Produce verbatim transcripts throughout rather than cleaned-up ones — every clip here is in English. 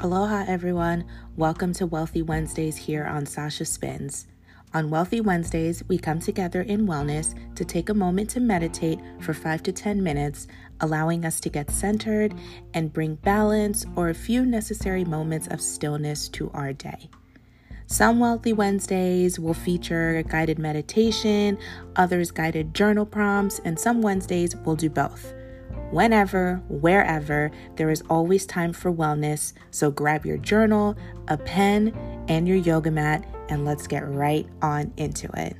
Aloha everyone, welcome to Wealthy Wednesdays here on Sasha Spins. On Wealthy Wednesdays, we come together in wellness to take a moment to meditate for five to ten minutes, allowing us to get centered and bring balance or a few necessary moments of stillness to our day. Some Wealthy Wednesdays will feature guided meditation, others guided journal prompts, and some Wednesdays will do both. Whenever, wherever, there is always time for wellness, so grab your journal, a pen, and your yoga mat, and let's get right on into it.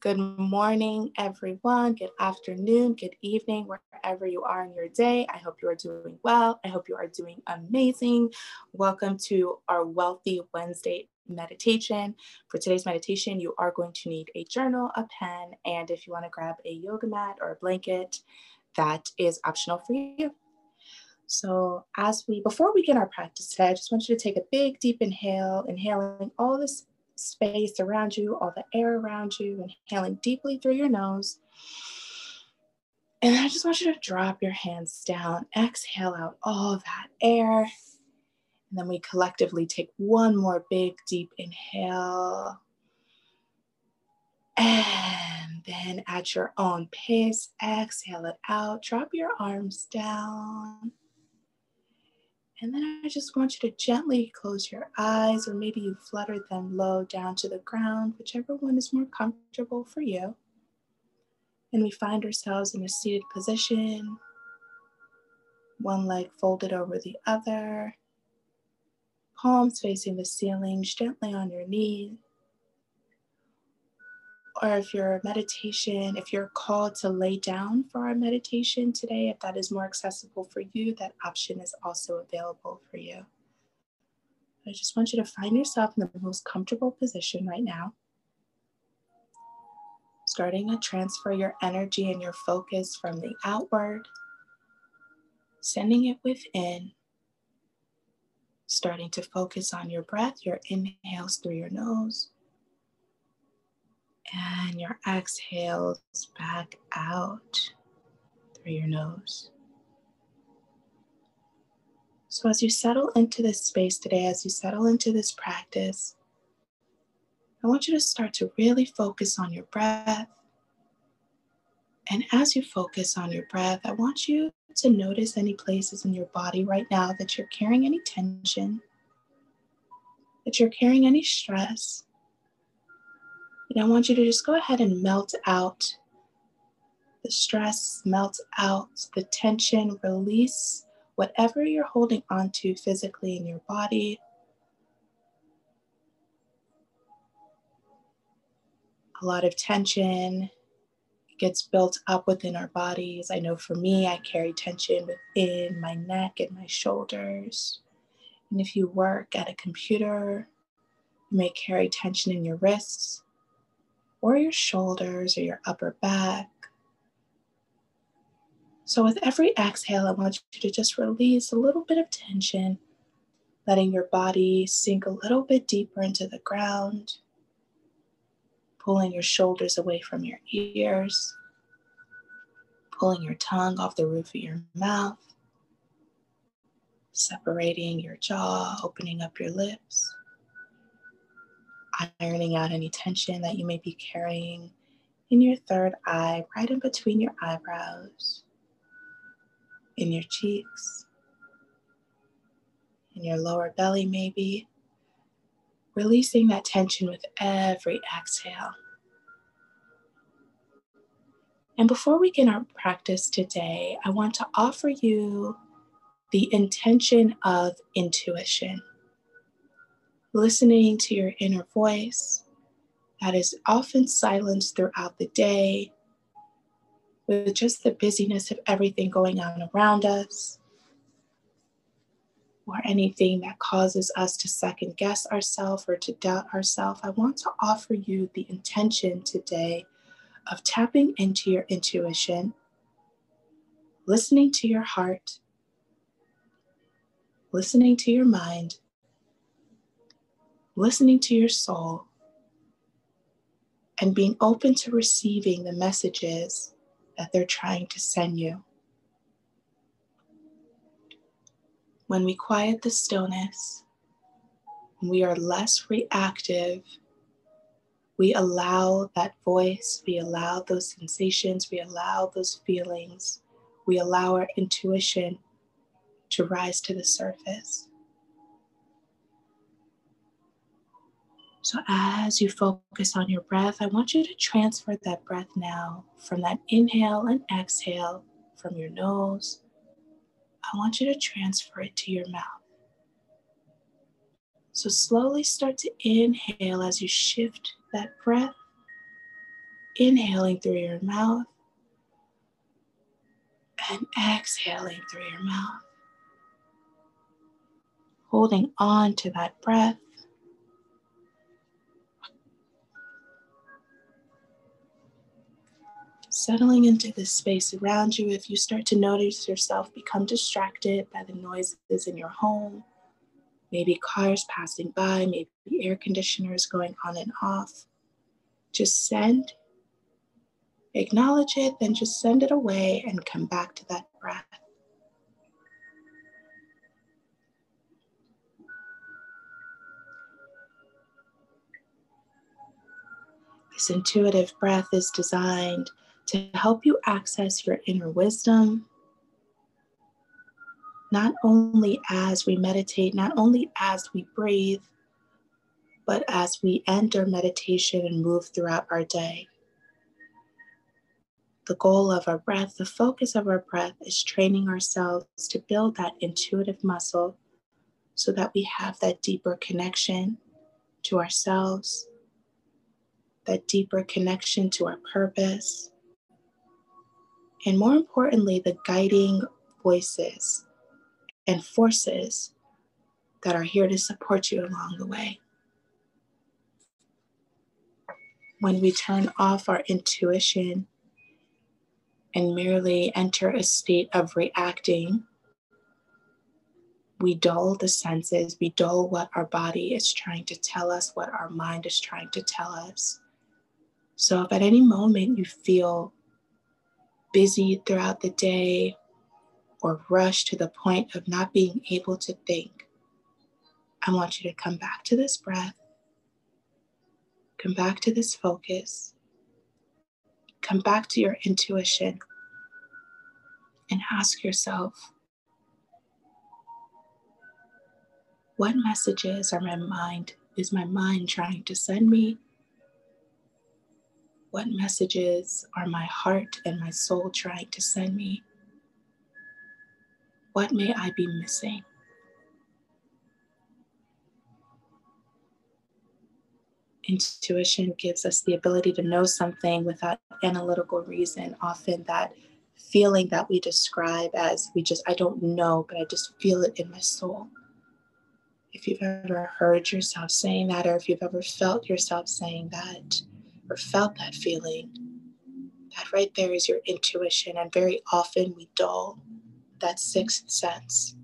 Good morning, everyone. Good afternoon, good evening, wherever you are in your day. I hope you are doing well. I hope you are doing amazing. Welcome to our Wealthy Wednesday meditation. For today's meditation, you are going to need a journal, a pen, and if you want to grab a yoga mat or a blanket, that is optional for you. So as we, before we get our practice today, I just want you to take a big, deep inhale, inhaling all this space around you, all the air around you, inhaling deeply through your nose. And I just want you to drop your hands down, exhale out all that air. And then we collectively take one more big, deep inhale. And then at your own pace, exhale it out, drop your arms down. And then I just want you to gently close your eyes, or maybe you flutter them low down to the ground, whichever one is more comfortable for you. And we find ourselves in a seated position, one leg folded over the other, palms facing the ceiling, gently on your knees. Or if your meditation, if you're called to lay down for our meditation today, if that is more accessible for you, that option is also available for you. I just want you to find yourself in the most comfortable position right now. Starting to transfer your energy and your focus from the outward, sending it within, starting to focus on your breath, your inhales through your nose, and your exhales back out through your nose. So as you settle into this space today, as you settle into this practice, I want you to start to really focus on your breath. And as you focus on your breath, I want you to notice any places in your body right now that you're carrying any tension, that you're carrying any stress. And I want you to just go ahead and melt out the stress, melt out the tension, release whatever you're holding on to physically in your body. A lot of tension gets built up within our bodies. I know for me, I carry tension within my neck and my shoulders. And if you work at a computer, you may carry tension in your wrists, or your shoulders, or your upper back. So with every exhale, I want you to just release a little bit of tension, letting your body sink a little bit deeper into the ground, pulling your shoulders away from your ears, pulling your tongue off the roof of your mouth, separating your jaw, opening up your lips, ironing out any tension that you may be carrying in your third eye, right in between your eyebrows, in your cheeks, in your lower belly maybe, releasing that tension with every exhale. And before we get our practice today, I want to offer you the intention of intuition. Listening to your inner voice that is often silenced throughout the day with just the busyness of everything going on around us, or anything that causes us to second guess ourselves or to doubt ourselves. I want to offer you the intention today of tapping into your intuition, listening to your heart, listening to your mind, listening to your soul, and being open to receiving the messages that they're trying to send you. when we quiet the stillness, we are less reactive. We allow that voice, we allow those sensations, we allow those feelings, we allow our intuition to rise to the surface. So as you focus on your breath, I want you to transfer that breath now from that inhale and exhale from your nose. I want you to transfer it to your mouth. So slowly start to inhale as you shift that breath, inhaling through your mouth and exhaling through your mouth. Holding on to that breath. Settling into this space around you. If you start to notice yourself become distracted by the noises in your home, maybe cars passing by, maybe air conditioners going on and off, just send, acknowledge it, then just send it away and come back to that breath. This intuitive breath is designed to help you access your inner wisdom, not only as we meditate, not only as we breathe, but as we enter meditation and move throughout our day. The goal of our breath, the focus of our breath, is training ourselves to build that intuitive muscle so that we have that deeper connection to ourselves, that deeper connection to our purpose, and more importantly, the guiding voices and forces that are here to support you along the way. When we turn off our intuition and merely enter a state of reacting, we dull the senses, we dull what our body is trying to tell us, what our mind is trying to tell us. So if at any moment you feel busy throughout the day, or rushed to the point of not being able to think, I want you to come back to this breath, come back to this focus, come back to your intuition, and ask yourself, what messages are my mind, is my mind trying to send me? What messages are my heart and my soul trying to send me? What may I be missing? Intuition gives us the ability to know something without analytical reason. Often that feeling that we describe as we just, I don't know, but I just feel it in my soul. If you've ever heard yourself saying that, or if you've ever felt yourself saying that, or felt that feeling, that right there is your intuition. And very often we dull that sixth sense.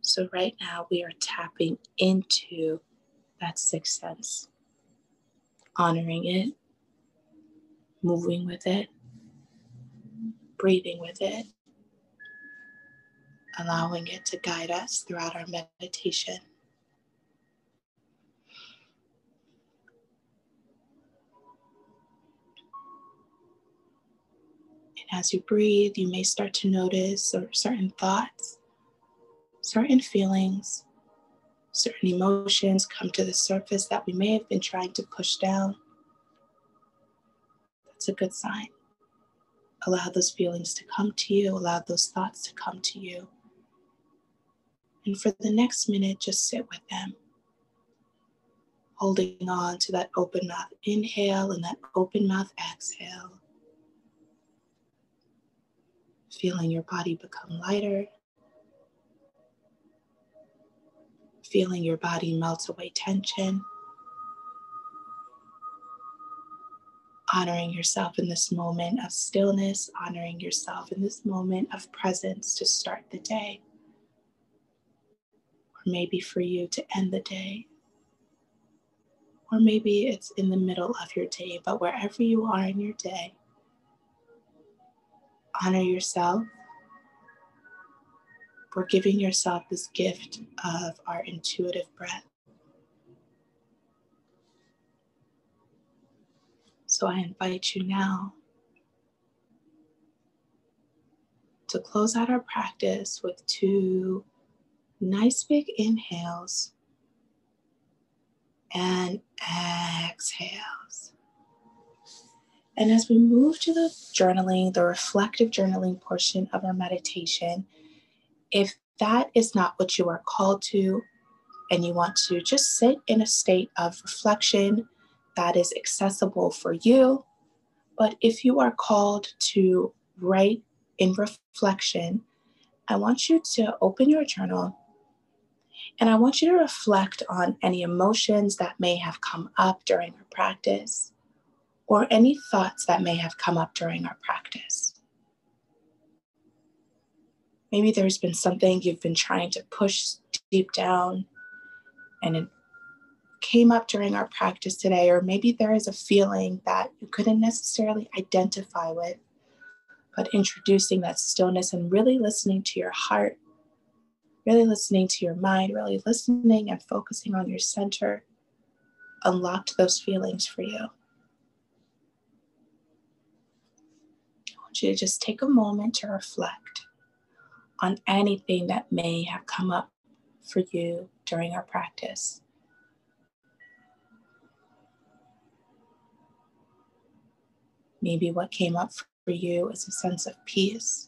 So right now we are tapping into that sixth sense, honoring it, moving with it, breathing with it, allowing it to guide us throughout our meditation. As you breathe, you may start to notice certain thoughts, certain feelings, certain emotions come to the surface that we may have been trying to push down. That's a good sign. Allow those feelings to come to you, allow those thoughts to come to you. And for the next minute, just sit with them, holding on to that open mouth inhale and that open mouth exhale. Feeling your body become lighter. Feeling your body melt away tension. Honoring yourself in this moment of stillness, honoring yourself in this moment of presence to start the day. Or maybe for you to end the day. Or maybe it's in the middle of your day, but wherever you are in your day, honor yourself, we're giving yourself this gift of our intuitive breath. So I invite you now to close out our practice with two nice big inhales and exhales. And as we move to the journaling, the reflective journaling portion of our meditation, if that is not what you are called to and you want to just sit in a state of reflection that is accessible for you, but if you are called to write in reflection, I want you to open your journal and I want you to reflect on any emotions that may have come up during your practice, or any thoughts that may have come up during our practice. Maybe there's been something you've been trying to push deep down and it came up during our practice today, or maybe there is a feeling that you couldn't necessarily identify with, but introducing that stillness and really listening to your heart, really listening to your mind, really listening and focusing on your center, unlocked those feelings for you. You to just take a moment to reflect on anything that may have come up for you during our practice. Maybe what came up for you is a sense of peace,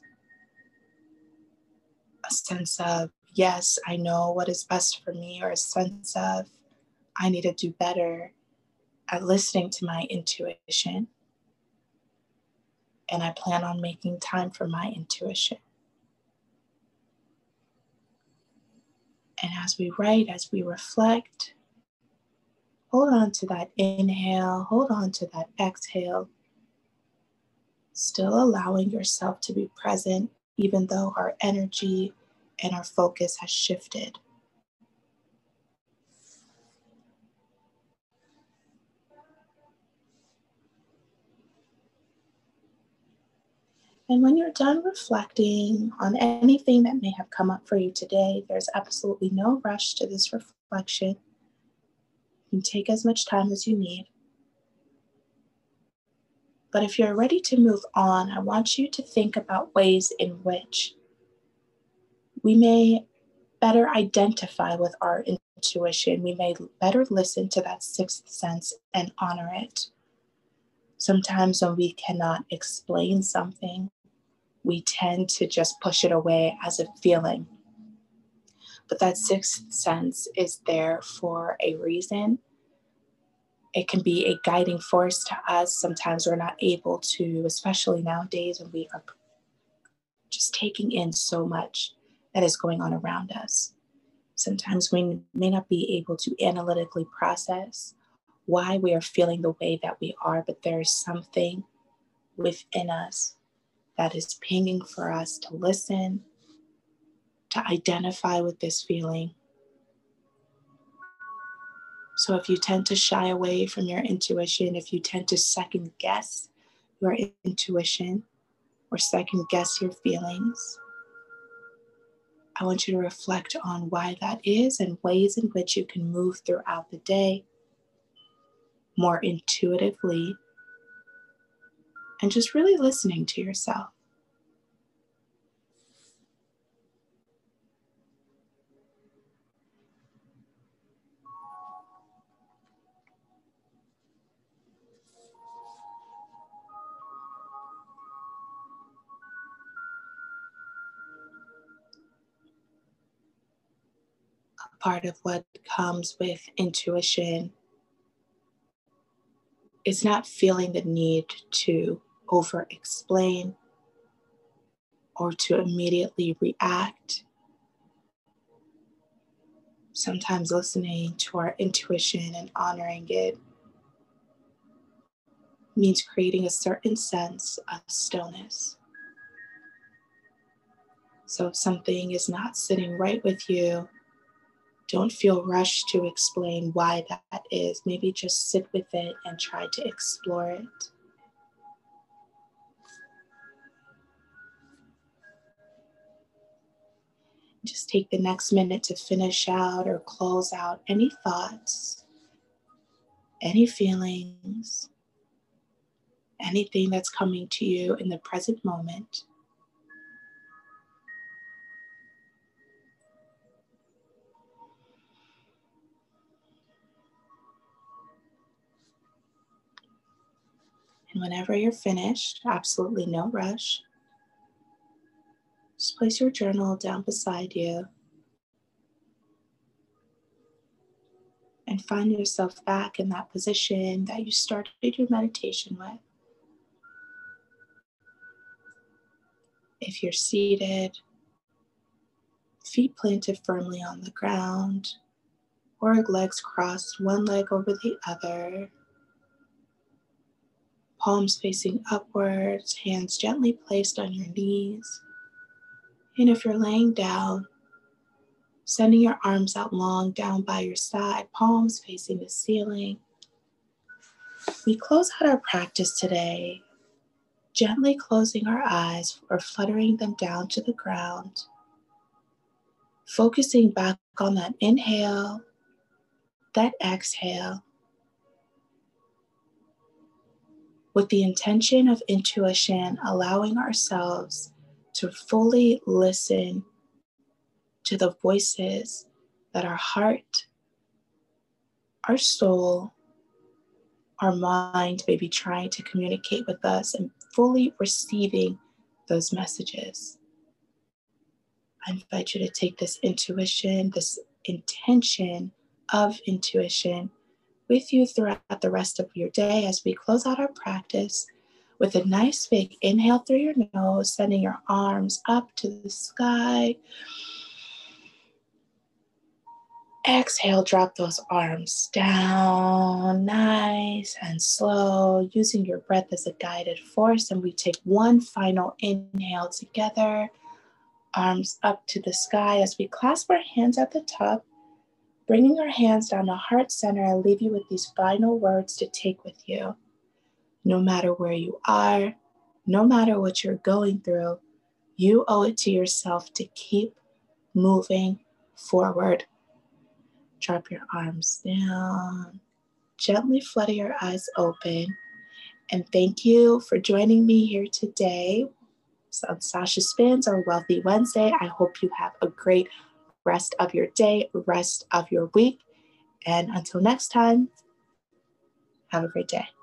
a sense of, yes, I know what is best for me, or a sense of, I need to do better at listening to my intuition. And I plan on making time for my intuition. And as we write, as we reflect, hold on to that inhale, hold on to that exhale, still allowing yourself to be present, even though our energy and our focus has shifted. And when you're done reflecting on anything that may have come up for you today, there's absolutely no rush to this reflection. You can take as much time as you need. But if you're ready to move on, I want you to think about ways in which we may better identify with our intuition. We may better listen to that sixth sense and honor it. Sometimes when we cannot explain something, we tend to just push it away as a feeling. But that sixth sense is there for a reason. It can be a guiding force to us. Sometimes we're not able to, especially nowadays when we are just taking in so much that is going on around us. Sometimes we may not be able to analytically process why we are feeling the way that we are, but there is something within us that is pinging for us to listen, to identify with this feeling. So if you tend to shy away from your intuition, if you tend to second guess your intuition or second guess your feelings, I want you to reflect on why that is and ways in which you can move throughout the day more intuitively, and just really listening to yourself. A part of what comes with intuition, it's not feeling the need to over-explain or to immediately react. Sometimes listening to our intuition and honoring it means creating a certain sense of stillness. So if something is not sitting right with you, don't feel rushed to explain why that is. Maybe just sit with it and try to explore it. Just take the next minute to finish out or close out any thoughts, any feelings, anything that's coming to you in the present moment. And whenever you're finished, absolutely no rush, just place your journal down beside you and find yourself back in that position that you started your meditation with. If you're seated, feet planted firmly on the ground or legs crossed, one leg over the other. Palms facing upwards, hands gently placed on your knees. And if you're laying down, sending your arms out long down by your side, palms facing the ceiling. We close out our practice today, gently closing our eyes or fluttering them down to the ground, focusing back on that inhale, that exhale, with the intention of intuition, allowing ourselves to fully listen to the voices that our heart, our soul, our mind may be trying to communicate with us and fully receiving those messages. I invite you to take this intuition, this intention of intuition with you throughout the rest of your day as we close out our practice with a nice big inhale through your nose, sending your arms up to the sky. Exhale, drop those arms down, nice and slow, using your breath as a guided force. And we take one final inhale together, arms up to the sky as we clasp our hands at the top, bringing our hands down to heart center. I leave you with these final words to take with you. No matter where you are, no matter what you're going through, you owe it to yourself to keep moving forward. Drop your arms down, gently flutter your eyes open. And thank you for joining me here today on Sasha Spins or Wealthy Wednesday. I hope you have a great rest of your day, rest of your week. And until next time, have a great day.